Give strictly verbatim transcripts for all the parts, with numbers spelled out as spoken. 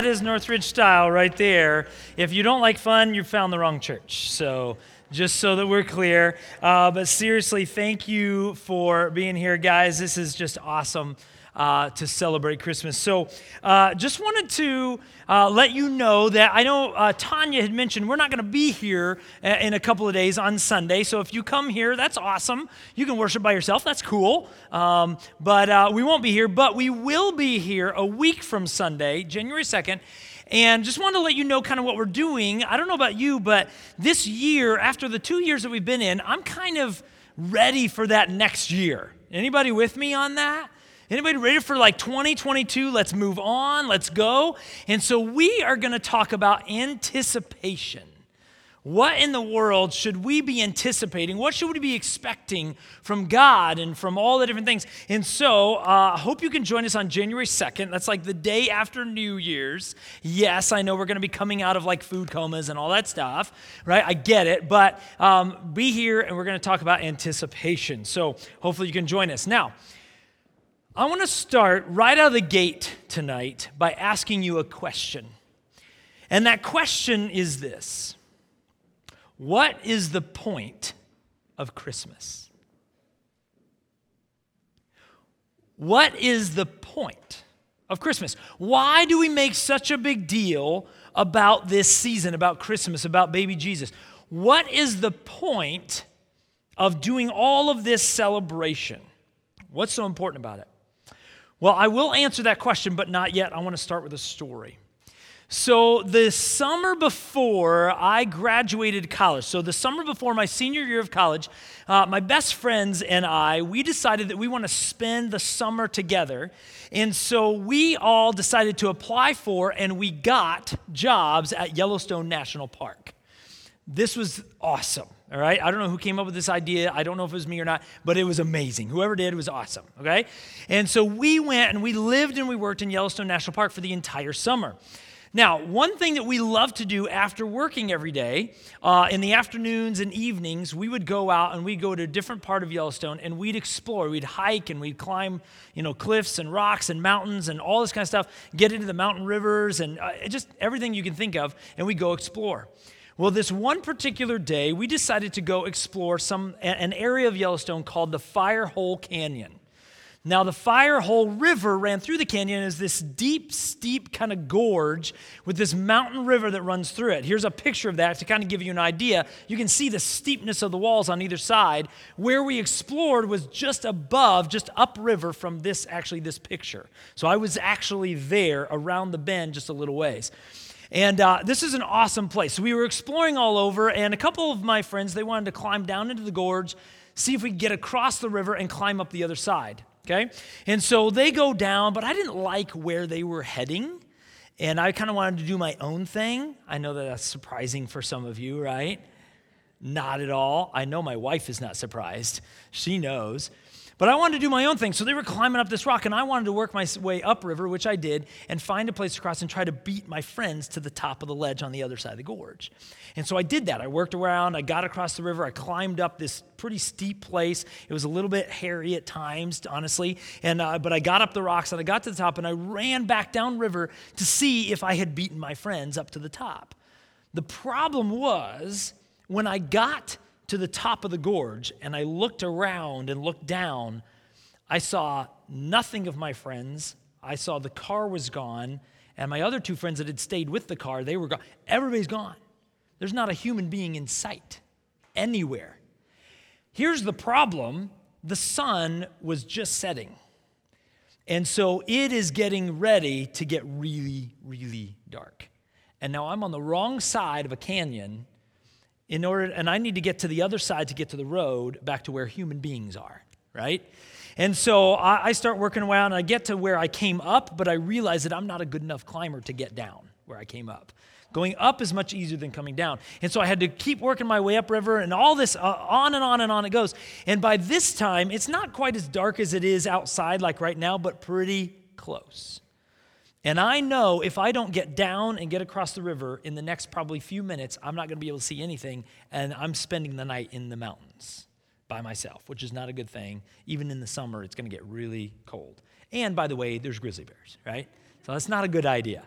That is Northridge style right there. If you don't like fun, you found the wrong church. So just so that we're clear. Uh, but seriously, thank you for being here, guys. This is just awesome uh, to celebrate Christmas. So uh, just wanted to uh, let you know that I know uh, Tanya had mentioned we're not going to be here in a couple of days on Sunday. So if you come here, that's awesome. You can worship by yourself. That's cool. Um, but uh, we won't be here. But we will be here a week from Sunday, January second. And just wanted to let you know kind of what we're doing. I don't know about you, but this year, after the two years that we've been in, I'm kind of ready for that next year. Anybody with me on that? Anybody ready for like twenty twenty-two? Let's move on. Let's go. And so we are going to talk about anticipation. What in the world should we be anticipating? What should we be expecting from God and from all the different things? And so I uh, hope you can join us on January second. That's like the day after New Year's. Yes, I know we're going to be coming out of like food comas and all that stuff, right? I get it, but um, be here and we're going to talk about anticipation. So hopefully you can join us. Now, I want to start right out of the gate tonight by asking you a question. And that question is this. What is the point of Christmas? What is the point of Christmas? Why do we make such a big deal about this season, about Christmas, about baby Jesus? What is the point of doing all of this celebration? What's so important about it? Well, I will answer that question, but not yet. I want to start with a story. So the summer before I graduated college, so the summer before my senior year of college, uh, my best friends and I, we decided that we want to spend the summer together. And so we all decided to apply for and we got jobs at Yellowstone National Park. This was awesome, all right? I don't know who came up with this idea. I don't know if it was me or not, but it was amazing. Whoever did was awesome, okay? And so we went and we lived and we worked in Yellowstone National Park for the entire summer. Now, one thing that we loved to do after working every day, uh, in the afternoons and evenings, we would go out and we'd go to a different part of Yellowstone and we'd explore. We'd hike and we'd climb, you know, cliffs and rocks and mountains and all this kind of stuff, get into the mountain rivers and uh, just everything you can think of, and we'd go explore. Well, this one particular day, we decided to go explore some an area of Yellowstone called the Firehole Canyon. Now, the Firehole River ran through the canyon as this deep, steep kind of gorge with this mountain river that runs through it. Here's a picture of that to kind of give you an idea. You can see the steepness of the walls on either side. Where we explored was just above, just upriver from this, actually, this picture. So I was actually there around the bend just a little ways. And uh, this is an awesome place. So we were exploring all over, and a couple of my friends, they wanted to climb down into the gorge, see if we could get across the river and climb up the other side. Okay, and so they go down, but I didn't like where they were heading, and I kind of wanted to do my own thing. I know that that's surprising for some of you, right? Not at all. I know my wife is not surprised. She knows. But I wanted to do my own thing, so they were climbing up this rock, and I wanted to work my way upriver, which I did, and find a place to cross and try to beat my friends to the top of the ledge on the other side of the gorge. And so I did that. I worked around. I got across the river. I climbed up this pretty steep place. It was a little bit hairy at times, honestly, and uh, but I got up the rocks, and I got to the top, and I ran back downriver to see if I had beaten my friends up to the top. The problem was when I got to the top of the gorge, and I looked around and looked down, I saw nothing of my friends. I saw the car was gone, and my other two friends that had stayed with the car, they were gone. Everybody's gone. There's not a human being in sight anywhere. Here's the problem. The sun was just setting, and so it is getting ready to get really, really dark. And now I'm on the wrong side of a canyon, In order, and I need to get to the other side to get to the road back to where human beings are, right? And so I, I start working around, and I get to where I came up, but I realize that I'm not a good enough climber to get down where I came up. Going up is much easier than coming down. And so I had to keep working my way upriver, and all this uh, on and on and on it goes. And by this time, it's not quite as dark as it is outside like right now, but pretty close. And I know if I don't get down and get across the river in the next probably few minutes, I'm not going to be able to see anything, and I'm spending the night in the mountains by myself, which is not a good thing. Even in the summer, it's going to get really cold. And by the way, there's grizzly bears, right? So that's not a good idea.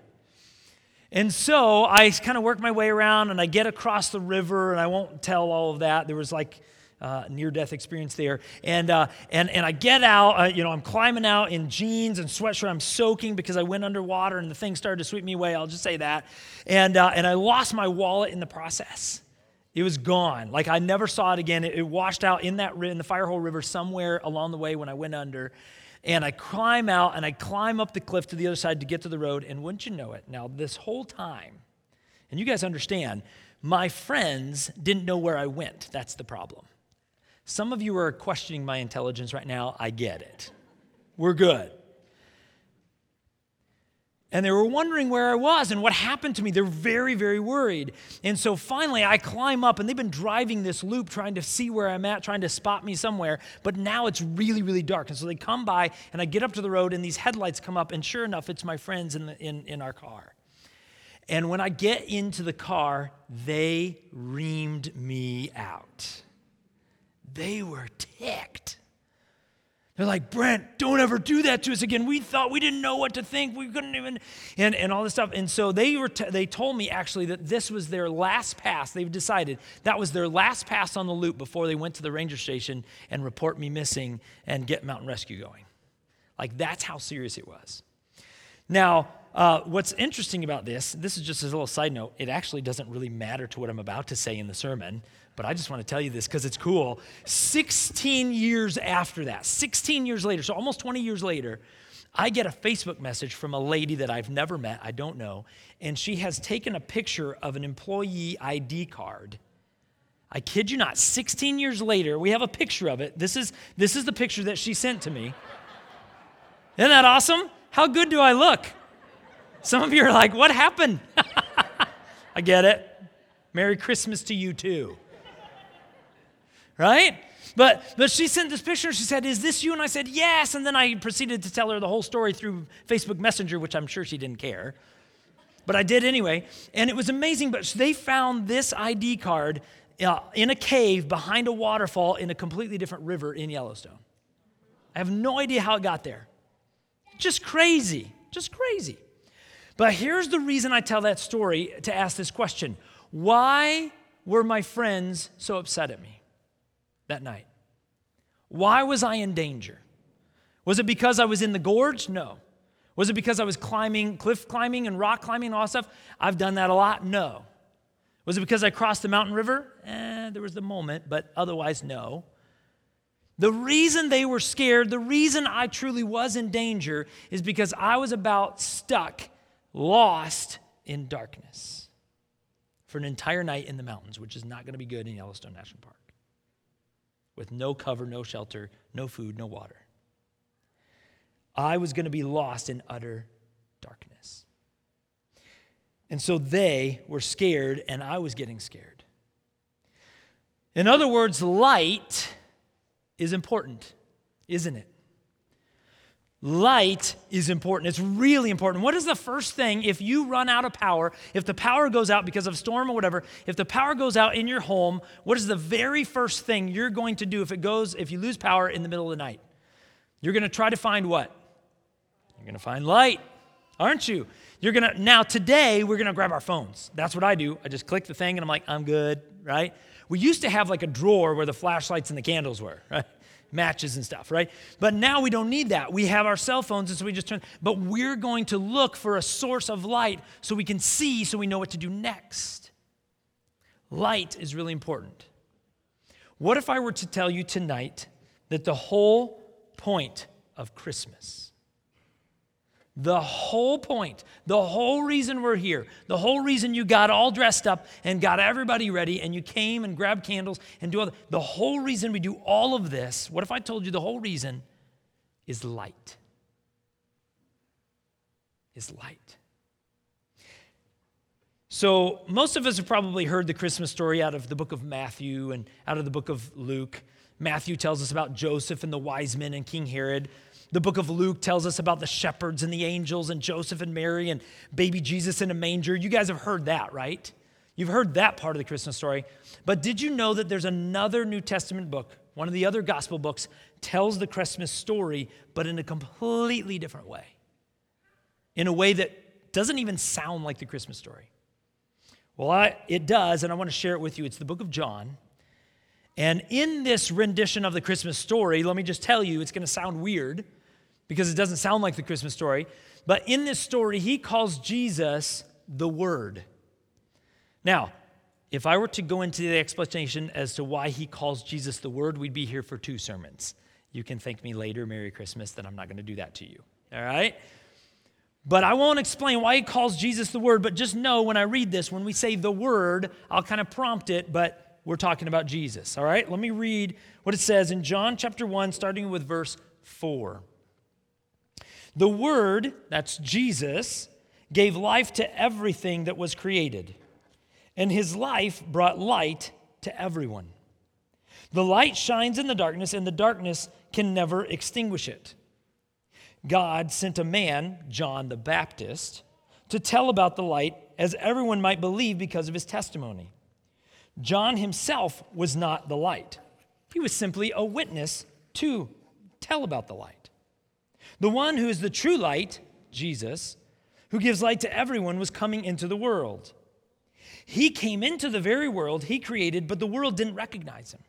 And so I kind of work my way around, and I get across the river, and I won't tell all of that. There was like Uh, near-death experience there, and uh, and and I get out. Uh, you know, I'm climbing out in jeans and sweatshirt. I'm soaking because I went underwater, and the thing started to sweep me away. I'll just say that, and uh, and I lost my wallet in the process. It was gone. Like I never saw it again. It, it washed out in that in the Firehole River somewhere along the way when I went under, and I climb out and I climb up the cliff to the other side to get to the road. And wouldn't you know it? Now this whole time, and you guys understand, my friends didn't know where I went. That's the problem. Some of you are questioning my intelligence right now. I get it. We're good. And they were wondering where I was and what happened to me. They're very, very worried. And so finally I climb up, and they've been driving this loop trying to see where I'm at, trying to spot me somewhere. But now it's really, really dark. And so they come by, and I get up to the road, and these headlights come up. And sure enough, it's my friends in the, in, in our car. And when I get into the car, they reamed me out. They were ticked. They're like, Brent, don't ever do that to us again. We thought we didn't know what to think. We couldn't even, and, and all this stuff. And so they were. T- they told me, actually, that this was their last pass. They've decided that was their last pass on the loop before they went to the ranger station and report me missing and get Mountain Rescue going. Like, that's how serious it was. Now, uh, what's interesting about this, this is just as a little side note, it actually doesn't really matter to what I'm about to say in the sermon, but I just want to tell you this because it's cool. sixteen years after that, sixteen years later, so almost twenty years later, I get a Facebook message from a lady that I've never met, I don't know, and she has taken a picture of an employee I D card. I kid you not, sixteen years later, we have a picture of it. This is, this is the picture that she sent to me. Isn't that awesome? How good do I look? Some of you are like, what happened? I get it. Merry Christmas to you too. Right? But but she sent this picture. She said, is this you? And I said, yes. And then I proceeded to tell her the whole story through Facebook Messenger, which I'm sure she didn't care. But I did anyway. And it was amazing. But they found this I D card uh, in a cave behind a waterfall in a completely different river in Yellowstone. I have no idea how it got there. Just crazy. Just crazy. But here's the reason I tell that story, to ask this question. Why were my friends so upset at me that night? Why was I in danger? Was it because I was in the gorge? No. Was it because I was climbing, cliff climbing and rock climbing and all that stuff? I've done that a lot. No. Was it because I crossed the mountain river? Eh, there was the moment, but otherwise, no. The reason they were scared, the reason I truly was in danger, is because I was about stuck, lost in darkness for an entire night in the mountains, which is not going to be good in Yellowstone National Park, with no cover, no shelter, no food, no water. I was going to be lost in utter darkness. And so they were scared, and I was getting scared. In other words, light is important, isn't it? Light is important. It's really important. What is the first thing if you run out of power, if the power goes out because of a storm or whatever, if the power goes out in your home, what is the very first thing you're going to do if it goes, if you lose power in the middle of the night? You're going to try to find what? You're going to find light, aren't you? You're going to, now today, we're going to grab our phones. That's what I do. I just click the thing and I'm like, I'm good, right? We used to have like a drawer where the flashlights and the candles were, right? Matches and stuff, right? But now we don't need that. We have our cell phones, and so we just turn. But we're going to look for a source of light so we can see, so we know what to do next. Light is really important. What if I were to tell you tonight that the whole point of Christmas, the whole point, the whole reason we're here, the whole reason you got all dressed up and got everybody ready and you came and grabbed candles and do all the, the whole reason we do all of this, what if I told you the whole reason is light? Is light. So most of us have probably heard the Christmas story out of the book of Matthew and out of the book of Luke. Matthew tells us about Joseph and the wise men and King Herod. The book of Luke tells us about the shepherds and the angels and Joseph and Mary and baby Jesus in a manger. You guys have heard that, right? You've heard that part of the Christmas story. But did you know that there's another New Testament book, one of the other gospel books, tells the Christmas story, but in a completely different way? In a way that doesn't even sound like the Christmas story. Well, I, it does, and I want to share it with you. It's the book of John. And in this rendition of the Christmas story, let me just tell you, it's going to sound weird because it doesn't sound like the Christmas story. But in this story, he calls Jesus the Word. Now, if I were to go into the explanation as to why he calls Jesus the Word, we'd be here for two sermons. You can thank me later, Merry Christmas, that I'm not going to do that to you. All right? But I won't explain why he calls Jesus the Word, but just know when I read this, when we say the Word, I'll kind of prompt it, but we're talking about Jesus. All right? Let me read what it says in John chapter one, starting with verse four. The Word, that's Jesus, gave life to everything that was created. And his life brought light to everyone. The light shines in the darkness, and the darkness can never extinguish it. God sent a man, John the Baptist, to tell about the light as everyone might believe because of his testimony. John himself was not the light. He was simply a witness to tell about the light. The one who is the true light, Jesus, who gives light to everyone, was coming into the world. He came into the very world he created, but the world didn't recognize him.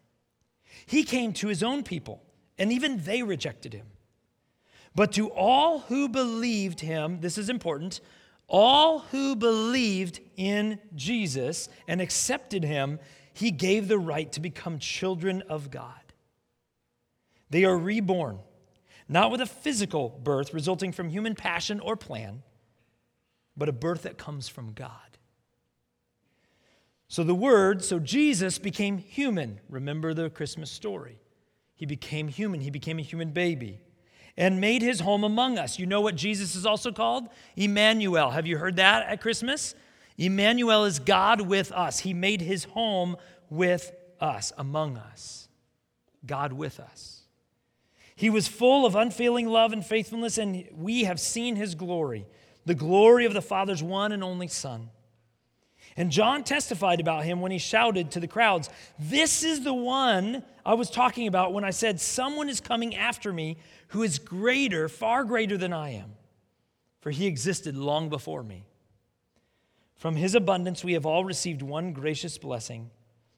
He came to his own people, and even they rejected him. But to all who believed him, this is important, all who believed in Jesus and accepted him, he gave the right to become children of God. They are reborn, not with a physical birth resulting from human passion or plan, but a birth that comes from God. So the Word, so Jesus became human. Remember the Christmas story. He became human. He became a human baby and made his home among us. You know what Jesus is also called? Emmanuel. Have you heard that at Christmas? Emmanuel is God with us. He made his home with us, among us. God with us. He was full of unfailing love and faithfulness, and we have seen his glory, the glory of the Father's one and only Son. And John testified about him when he shouted to the crowds, "This is the one I was talking about when I said, someone is coming after me who is greater, far greater than I am, for he existed long before me. From his abundance we have all received one gracious blessing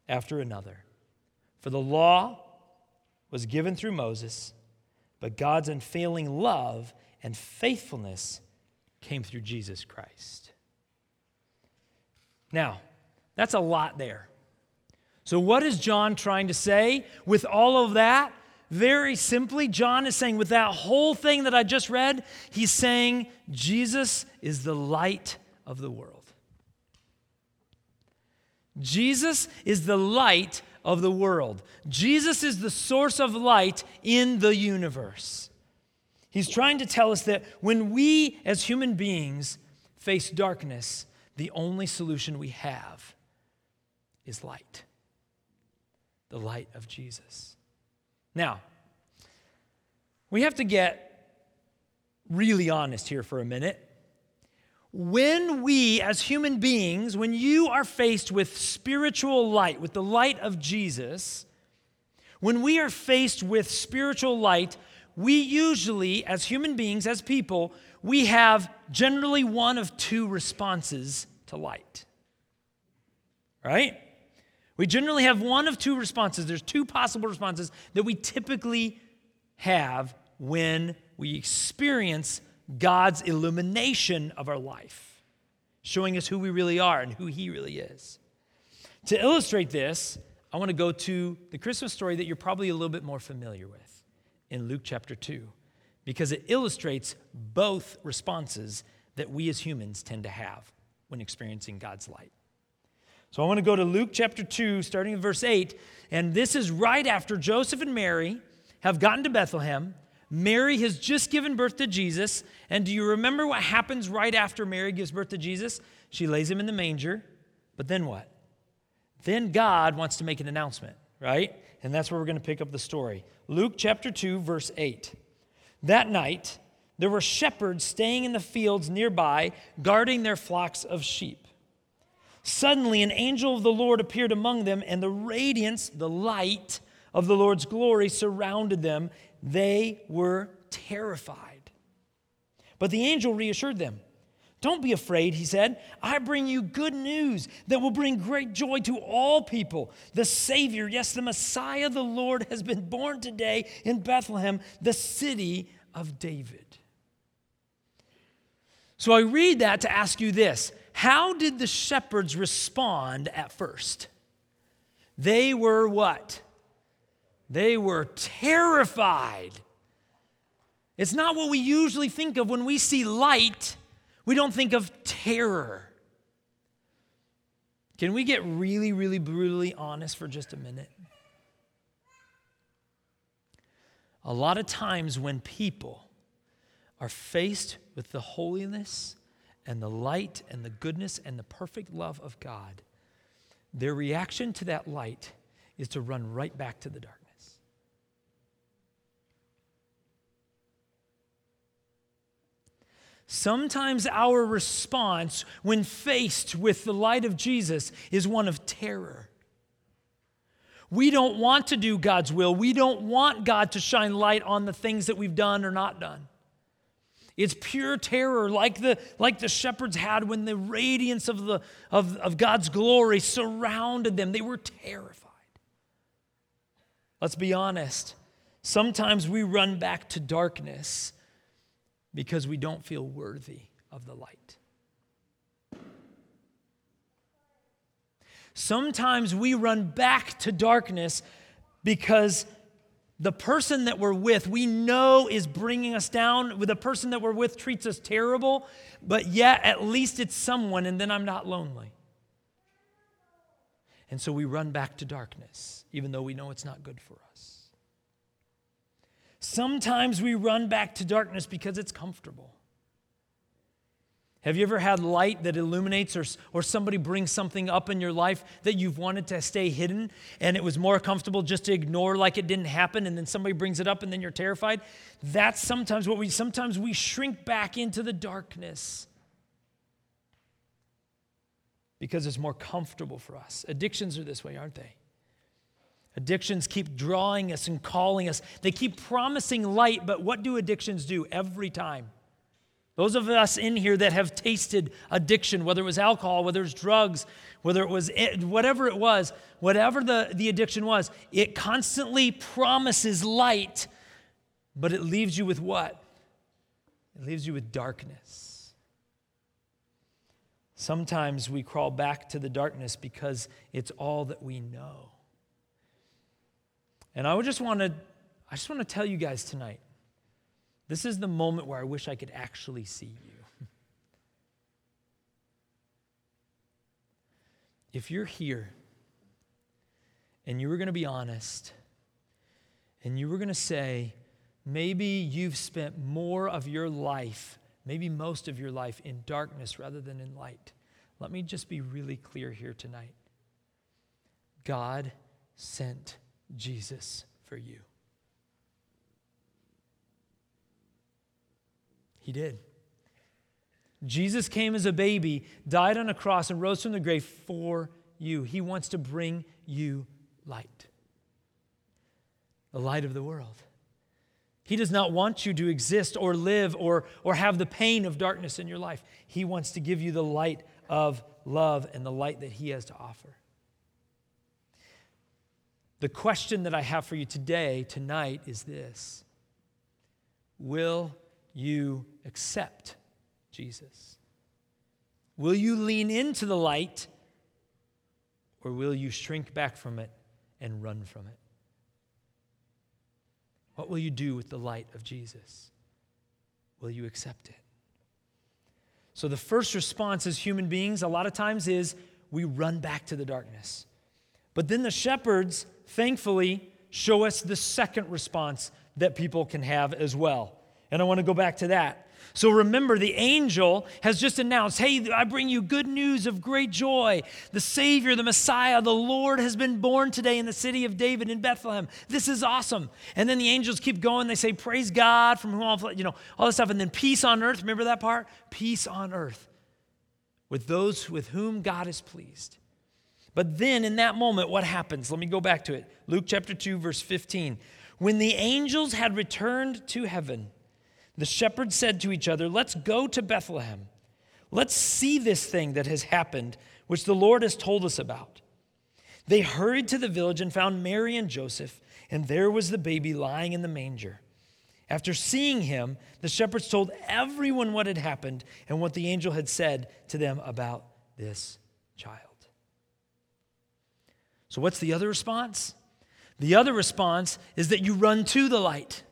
after another. For the law was given through Moses, but God's unfailing love and faithfulness came through Jesus Christ." Now, that's a lot there. So what is John trying to say with all of that? Very simply, John is saying with that whole thing that I just read, he's saying Jesus is the light of the world. Jesus is the light of the world. Jesus is the source of light in the universe. He's trying to tell us that when we as human beings face darkness, the only solution we have is light, the light of Jesus. Now, we have to get really honest here for a minute. When we as human beings, when you are faced with spiritual light, with the light of Jesus, when we are faced with spiritual light, we usually, as human beings, as people, we have generally one of two responses to light, right? We generally have one of two responses. There's two possible responses that we typically have when we experience God's illumination of our life, showing us who we really are and who he really is. To illustrate this, I want to go to the Christmas story that you're probably a little bit more familiar with in Luke chapter two. Because it illustrates both responses that we as humans tend to have when experiencing God's light. So I want to go to Luke chapter two, starting in verse eight, and this is right after Joseph and Mary have gotten to Bethlehem. Mary has just given birth to Jesus, and do you remember what happens right after Mary gives birth to Jesus? She lays him in the manger, but then what? Then God wants to make an announcement, right? And that's where we're going to pick up the story. Luke chapter two, verse eight. That night, there were shepherds staying in the fields nearby, guarding their flocks of sheep. Suddenly, an angel of the Lord appeared among them, and the radiance, the light of the Lord's glory surrounded them. They were terrified. But the angel reassured them. Don't be afraid, he said. I bring you good news that will bring great joy to all people. The Savior, yes, the Messiah, the Lord, has been born today in Bethlehem, the city of David. So I read that to ask you this. How did the shepherds respond at first? They were what? They were terrified. It's not what we usually think of when we see light. We don't think of terror. Can we get really, really brutally honest for just a minute? A lot of times when people are faced with the holiness and the light and the goodness and the perfect love of God, their reaction to that light is to run right back to the darkness. Sometimes our response when faced with the light of Jesus is one of terror. We don't want to do God's will. We don't want God to shine light on the things that we've done or not done. It's pure terror, like the, like the shepherds had when the radiance of, the, of, of God's glory surrounded them. They were terrified. Let's be honest. Sometimes we run back to darkness because we don't feel worthy of the light. Sometimes we run back to darkness because the person that we're with, we know is bringing us down. The person that we're with treats us terrible, but yet at least it's someone, and then I'm not lonely. And so we run back to darkness, even though we know it's not good for us. Sometimes we run back to darkness because it's comfortable. Have you ever had light that illuminates or, or somebody brings something up in your life that you've wanted to stay hidden and it was more comfortable just to ignore like it didn't happen, and then somebody brings it up and then you're terrified? That's sometimes what we, sometimes we shrink back into the darkness because it's more comfortable for us. Addictions are this way, aren't they? Addictions keep drawing us and calling us. They keep promising light, but what do addictions do every time? Those of us in here that have tasted addiction, whether it was alcohol, whether it was drugs, whether it was it, whatever it was, whatever the, the addiction was, it constantly promises light, but it leaves you with what? It leaves you with darkness. Sometimes we crawl back to the darkness because it's all that we know. And I would just want to, I just want to tell you guys tonight, this is the moment where I wish I could actually see you. If you're here and you were going to be honest and you were going to say, maybe you've spent more of your life, maybe most of your life in darkness rather than in light, let me just be really clear here tonight. God sent Jesus for you. He did. Jesus came as a baby, died on a cross, and rose from the grave for you. He wants to bring you light, the light of the world. He does not want you to exist or live or, or have the pain of darkness in your life. He wants to give you the light of love and the light that He has to offer. The question that I have for you today, tonight, is this. Will you accept Jesus? Will you lean into the light, or will you shrink back from it and run from it? What will you do with the light of Jesus? Will you accept it? So the first response as human beings a lot of times is we run back to the darkness. But then the shepherds, thankfully, show us the second response that people can have as well. And I want to go back to that. So remember, the angel has just announced, hey, I bring you good news of great joy. The Savior, the Messiah, the Lord has been born today in the city of David in Bethlehem. This is awesome. And then the angels keep going. They say, praise God, from whom all, you know, all this stuff. And then peace on earth. Remember that part? Peace on earth with those with whom God is pleased. But then in that moment, what happens? Let me go back to it. Luke chapter two, verse fifteen. When the angels had returned to heaven, the shepherds said to each other, let's go to Bethlehem. Let's see this thing that has happened, which the Lord has told us about. They hurried to the village and found Mary and Joseph, and there was the baby lying in the manger. After seeing him, the shepherds told everyone what had happened and what the angel had said to them about this child. So what's the other response? The other response is that you run to the light.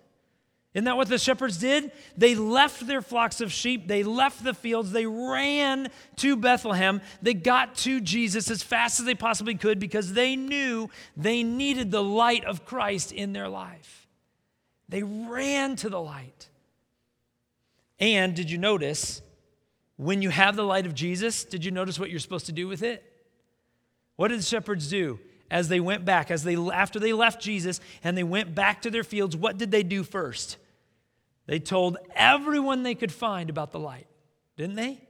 Isn't that what the shepherds did? They left their flocks of sheep. They left the fields. They ran to Bethlehem. They got to Jesus as fast as they possibly could because they knew they needed the light of Christ in their life. They ran to the light. And did you notice, when you have the light of Jesus, did you notice what you're supposed to do with it? What did the shepherds do? As they went back, as they after they left Jesus and they went back to their fields, what did they do first? They told everyone they could find about the light, didn't they?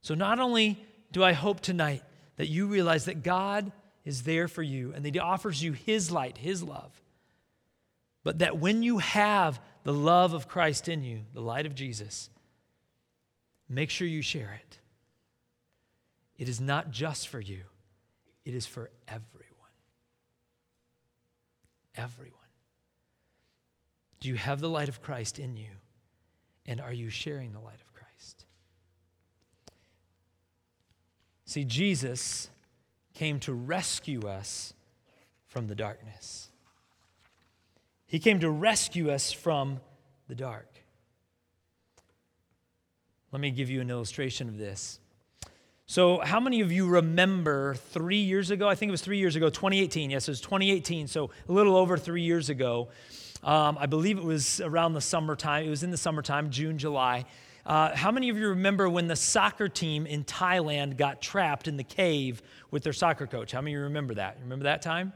So not only do I hope tonight that you realize that God is there for you and that he offers you his light, his love, but that when you have the love of Christ in you, the light of Jesus, make sure you share it. It is not just for you. It is for everyone. Everyone. Do you have the light of Christ in you? And are you sharing the light of Christ? See, Jesus came to rescue us from the darkness. He came to rescue us from the dark. Let me give you an illustration of this. So how many of you remember three years ago? I think it was three years ago, twenty eighteen. Yes, it was twenty eighteen, so a little over three years ago. Um, I believe it was around the summertime. It was in the summertime, June, July. Uh, how many of you remember when the soccer team in Thailand got trapped in the cave with their soccer coach? How many of you remember that? You remember that time?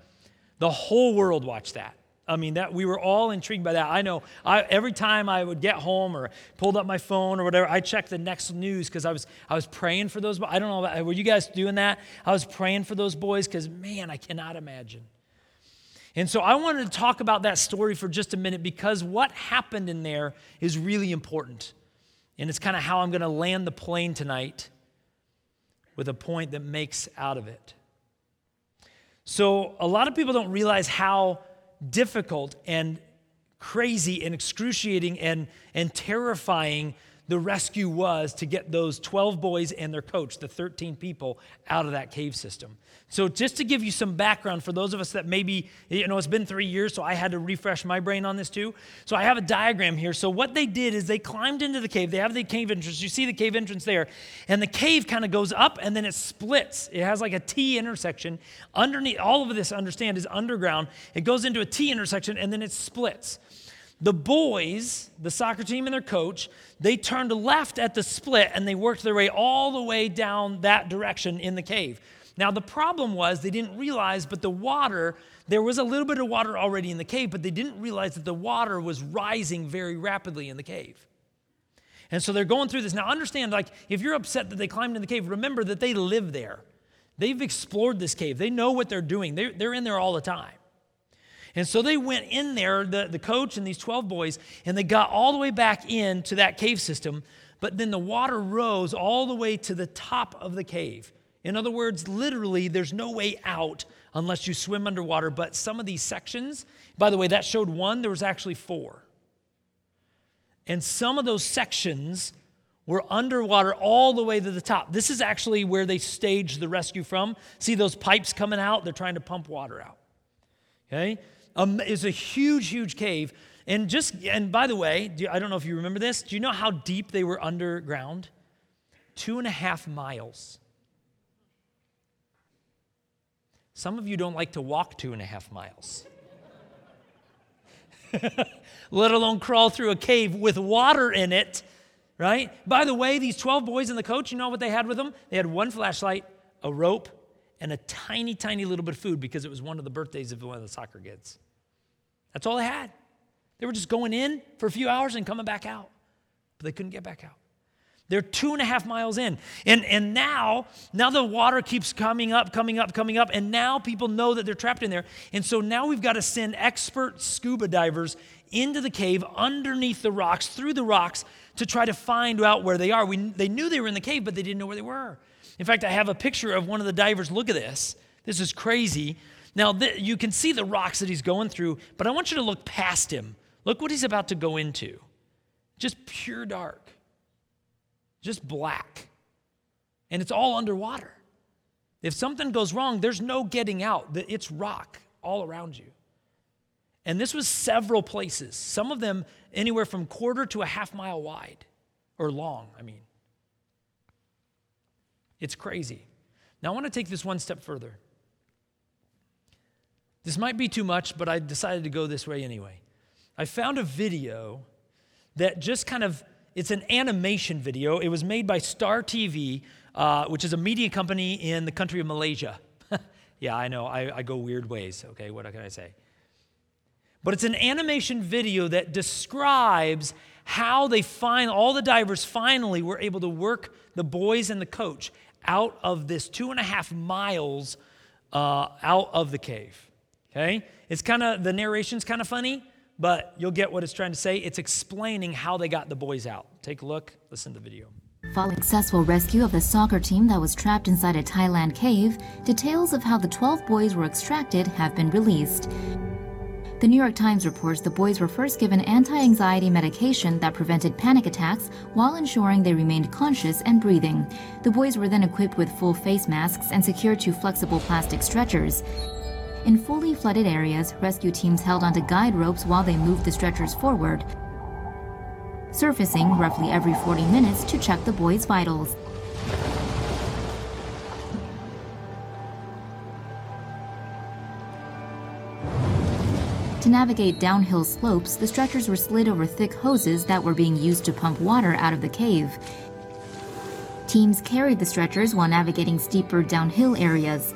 The whole world watched that. I mean, that we were all intrigued by that. I know I, every time I would get home or pulled up my phone or whatever, I checked the next news because I was I was praying for those boys. I don't know, about, were you guys doing that? I was praying for those boys because, man, I cannot imagine. And so I wanted to talk about that story for just a minute because what happened in there is really important. And it's kind of how I'm going to land the plane tonight with a point that makes out of it. So a lot of people don't realize how difficult and crazy and excruciating and, and terrifying the rescue was to get those twelve boys and their coach, the thirteen people, out of that cave system. So just to give you some background for those of us that maybe, you know, it's been three years, so I had to refresh my brain on this too. So I have a diagram here. So what they did is they climbed into the cave. They have the cave entrance. You see the cave entrance there. And the cave kind of goes up and then it splits. It has like a T intersection. Underneath, all of this, understand, is underground. It goes into a T intersection and then it splits. The boys, the soccer team and their coach, they turned left at the split and they worked their way all the way down that direction in the cave. Now, the problem was they didn't realize, but the water, there was a little bit of water already in the cave, but they didn't realize that the water was rising very rapidly in the cave. And so they're going through this. Now, understand, like, if you're upset that they climbed in the cave, remember that they live there. They've explored this cave. They know what they're doing. They're, they're in there all the time. And so they went in there, the, the coach and these twelve boys, and they got all the way back into that cave system, but then the water rose all the way to the top of the cave. In other words, literally, there's no way out unless you swim underwater, but some of these sections, by the way, that showed one, there was actually four. And some of those sections were underwater all the way to the top. This is actually where they staged the rescue from. See those pipes coming out? They're trying to pump water out, okay? Um, it's a huge, huge cave. And just, and by the way, do, I don't know if you remember this. Do you know how deep they were underground? Two and a half miles. Some of you don't like to walk two and a half miles. Let alone crawl through a cave with water in it, right? By the way, these twelve boys and the coach, you know what they had with them? They had one flashlight, a rope, and a tiny, tiny little bit of food because it was one of the birthdays of one of the soccer kids. That's all they had. They were just going in for a few hours and coming back out, but they couldn't get back out. They're two and a half miles in. And, and now, now the water keeps coming up, coming up, coming up, and now people know that they're trapped in there. And so now we've got to send expert scuba divers into the cave, underneath the rocks, through the rocks, to try to find out where they are. We, they knew they were in the cave, but they didn't know where they were. In fact, I have a picture of one of the divers. Look at this. This is crazy. Now, th- you can see the rocks that he's going through, but I want you to look past him. Look what he's about to go into. Just pure dark. Just black. And it's all underwater. If something goes wrong, there's no getting out. It's rock all around you. And this was several places, some of them anywhere from quarter to a half mile wide, or long, I mean. It's crazy. Now, I want to take this one step further. This might be too much, but I decided to go this way anyway. I found a video that just kind of, it's an animation video. It was made by Star T V, uh, which is a media company in the country of Malaysia. Yeah, I know, I, I go weird ways, okay, what can I say? But it's an animation video that describes how they find, all the divers finally were able to work the boys and the coach out of this two and a half miles uh, out of the cave, okay? It's kind of, the narration's kind of funny, but you'll get what it's trying to say. It's explaining how they got the boys out. Take a look, listen to the video. Following successful rescue of the soccer team that was trapped inside a Thailand cave, details of how the twelve boys were extracted have been released. The New York Times reports the boys were first given anti-anxiety medication that prevented panic attacks while ensuring they remained conscious and breathing. The boys were then equipped with full face masks and secured to flexible plastic stretchers. In fully flooded areas, rescue teams held onto guide ropes while they moved the stretchers forward, surfacing roughly every forty minutes to check the boys' vitals. To navigate downhill slopes, the stretchers were slid over thick hoses that were being used to pump water out of the cave. Teams carried the stretchers while navigating steeper downhill areas.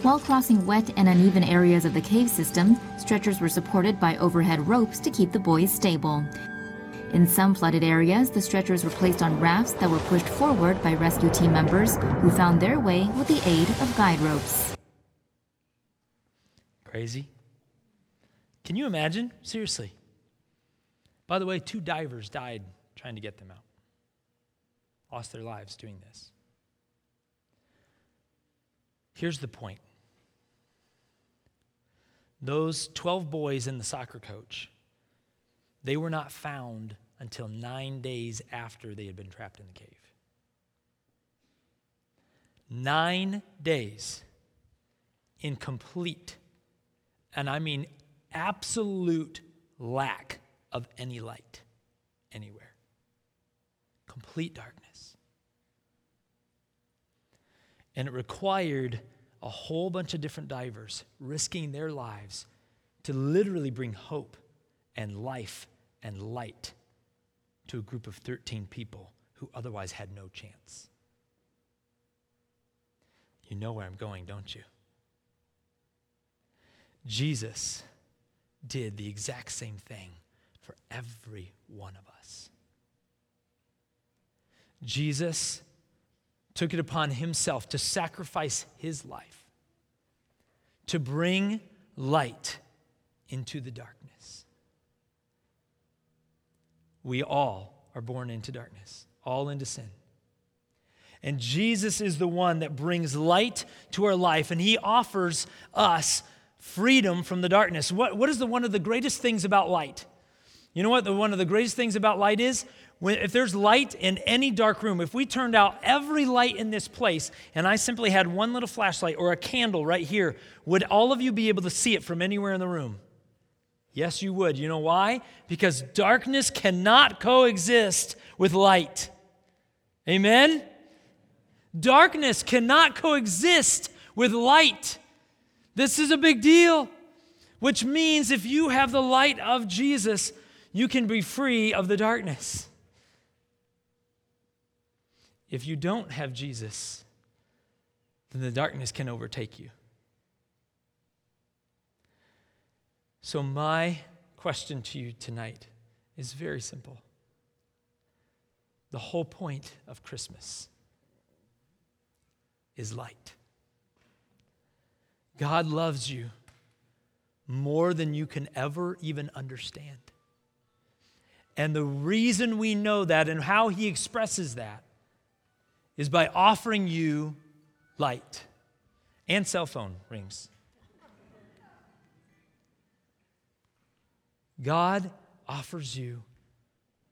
While crossing wet and uneven areas of the cave system, stretchers were supported by overhead ropes to keep the boys stable. In some flooded areas, the stretchers were placed on rafts that were pushed forward by rescue team members who found their way with the aid of guide ropes. Crazy. Can you imagine? Seriously. By the way, two divers died trying to get them out. Lost their lives doing this. Here's the point. Those twelve boys and the soccer coach, they were not found until nine days after they had been trapped in the cave. Nine days in complete, and I mean absolute, lack of any light anywhere. Complete darkness. And it required a whole bunch of different divers risking their lives to literally bring hope and life and light to a group of thirteen people who otherwise had no chance. You know where I'm going, don't you? Jesus did the exact same thing for every one of us. Jesus took it upon himself to sacrifice his life, to bring light into the darkness. We all are born into darkness, all into sin. And Jesus is the one that brings light to our life, and he offers us freedom from the darkness. What, what is the one of the greatest things about light? You know what the one of the greatest things about light is? When, if there's light in any dark room, if we turned out every light in this place, and I simply had one little flashlight or a candle right here, would all of you be able to see it from anywhere in the room? Yes, you would. You know why? Because darkness cannot coexist with light. Amen? Darkness cannot coexist with light. This is a big deal, which means if you have the light of Jesus, you can be free of the darkness. If you don't have Jesus, then the darkness can overtake you. So my question to you tonight is very simple. The whole point of Christmas is light. God loves you more than you can ever even understand. And the reason we know that and how he expresses that is by offering you light and cell phone rings. God offers you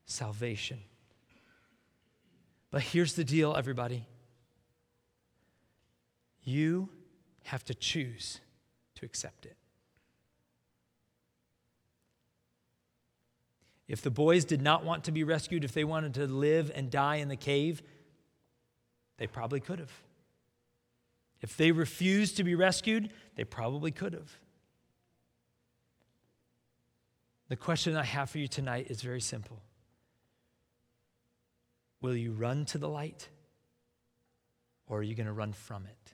salvation. But here's the deal, everybody. You have to choose to accept it. If the boys did not want to be rescued, if they wanted to live and die in the cave, they probably could have. If they refused to be rescued, they probably could have. The question I have for you tonight is very simple. Will you run to the light, or are you going to run from it?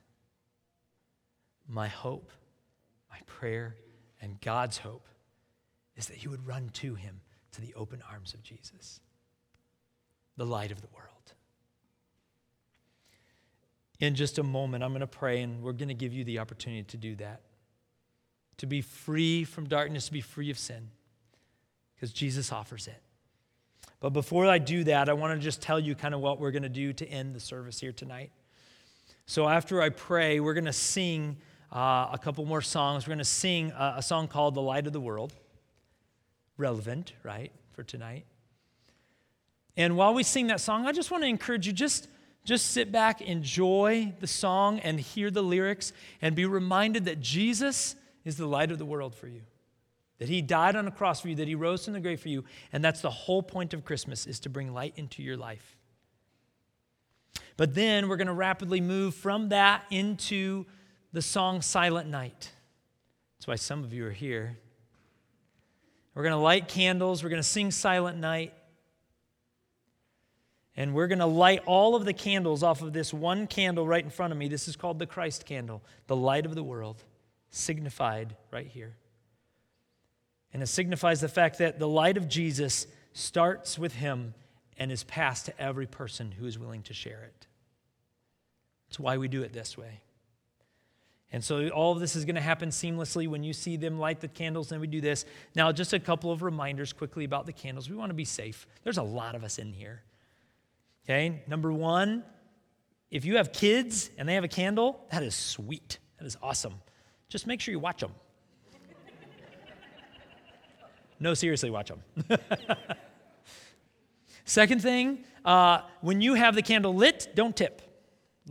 My hope, my prayer, and God's hope is that you would run to him, to the open arms of Jesus, the light of the world. In just a moment, I'm going to pray, and we're going to give you the opportunity to do that, to be free from darkness, to be free of sin, because Jesus offers it. But before I do that, I want to just tell you kind of what we're going to do to end the service here tonight. So after I pray, we're going to sing uh, a couple more songs. We're going to sing a, a song called The Light of the World. Relevant, right, for tonight. And while we sing that song, I just want to encourage you, just, just sit back, enjoy the song and hear the lyrics and be reminded that Jesus is the light of the world for you, that he died on a cross for you, that he rose from the grave for you, and that's the whole point of Christmas, is to bring light into your life. But then we're going to rapidly move from that into the song Silent Night. That's why some of you are here. We're going to light candles. We're going to sing Silent Night. And we're going to light all of the candles off of this one candle right in front of me. This is called the Christ candle, the light of the world, signified right here. And it signifies the fact that the light of Jesus starts with him and is passed to every person who is willing to share it. That's why we do it this way. And so all of this is going to happen seamlessly when you see them light the candles, and we do this. Now, just a couple of reminders quickly about the candles. We want to be safe. There's a lot of us in here. Okay, number one, if you have kids and they have a candle, that is sweet. That is awesome. Just make sure you watch them. No, seriously, watch them. Second thing, uh, when you have the candle lit, don't tip.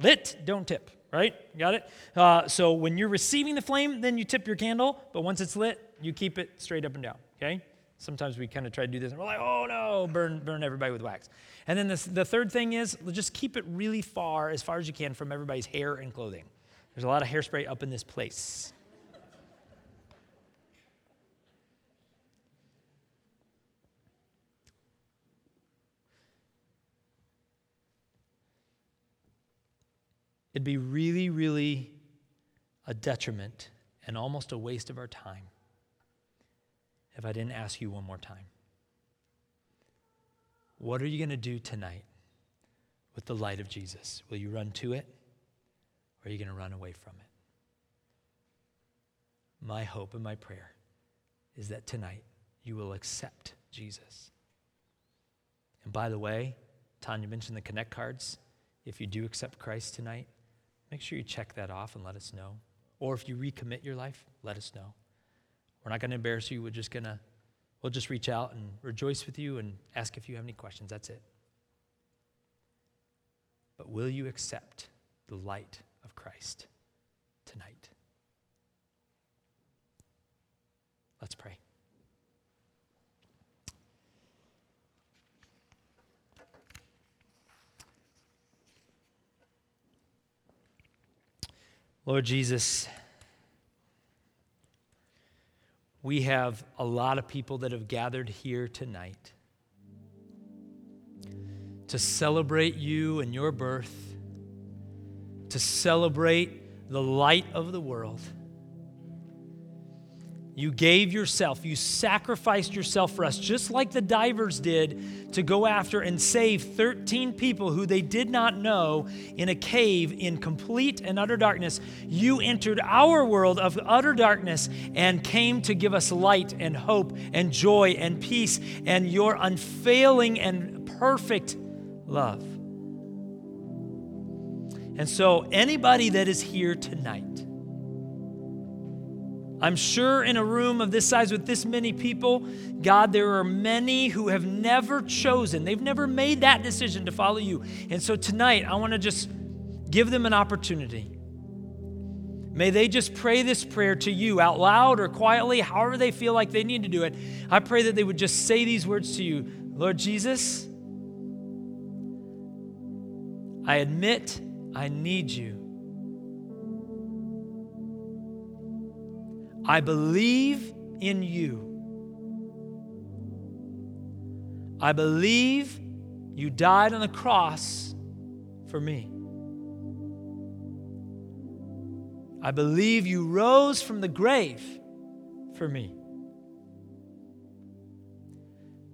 Lit, don't tip. Right? Got it? Uh, so when you're receiving the flame, then you tip your candle, but once it's lit, you keep it straight up and down, okay? Sometimes we kind of try to do this, and we're like, oh no, burn burn everybody with wax. And then this, the third thing is, just keep it really far, as far as you can, from everybody's hair and clothing. There's a lot of hairspray up in this place. It'd be really, really a detriment and almost a waste of our time if I didn't ask you one more time. What are you going to do tonight with the light of Jesus? Will you run to it, or are you going to run away from it? My hope and my prayer is that tonight you will accept Jesus. And by the way, Tanya mentioned the Connect cards. If you do accept Christ tonight, make sure you check that off and let us know. Or if you recommit your life, let us know. We're not going to embarrass you. We're just going to, we'll just reach out and rejoice with you and ask if you have any questions. That's it. But will you accept the light of Christ tonight? Let's pray. Lord Jesus, we have a lot of people that have gathered here tonight to celebrate you and your birth, to celebrate the light of the world. You gave yourself, you sacrificed yourself for us, just like the divers did to go after and save thirteen people who they did not know in a cave in complete and utter darkness. You entered our world of utter darkness and came to give us light and hope and joy and peace and your unfailing and perfect love. And so anybody that is here tonight, I'm sure in a room of this size with this many people, God, there are many who have never chosen. They've never made that decision to follow you. And so tonight, I want to just give them an opportunity. May they just pray this prayer to you out loud or quietly, however they feel like they need to do it. I pray that they would just say these words to you. Lord Jesus, I admit I need you. I believe in you. I believe you died on the cross for me. I believe you rose from the grave for me.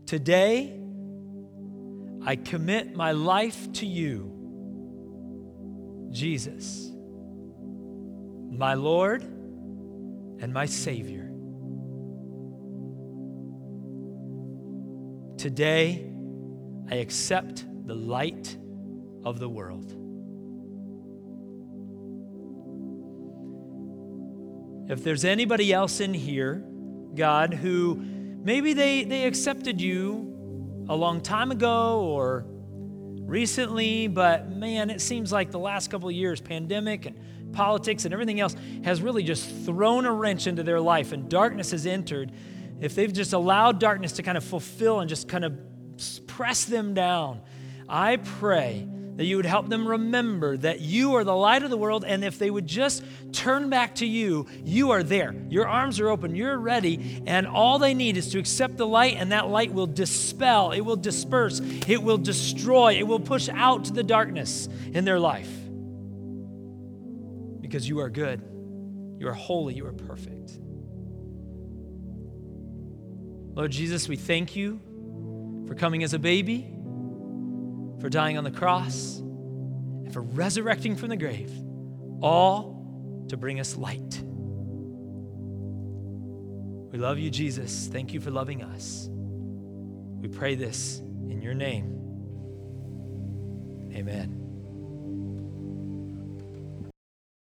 Today, I commit my life to you, Jesus, my Lord and my Savior. Today, I accept the light of the world. If there's anybody else in here, God, who maybe they, they accepted you a long time ago or recently, but man, it seems like the last couple of years, pandemic and politics and everything else has really just thrown a wrench into their life and darkness has entered. If they've just allowed darkness to kind of fulfill and just kind of press them down, I pray that you would help them remember that you are the light of the world, and if they would just turn back to you, you are there. Your arms are open, you're ready, and all they need is to accept the light, and that light will dispel, it will disperse, it will destroy, it will push out the darkness in their life. Because you are good, you are holy, you are perfect. Lord Jesus, we thank you for coming as a baby, for dying on the cross, and for resurrecting from the grave, all to bring us light. We love you, Jesus. Thank you for loving us. We pray this in your name. Amen.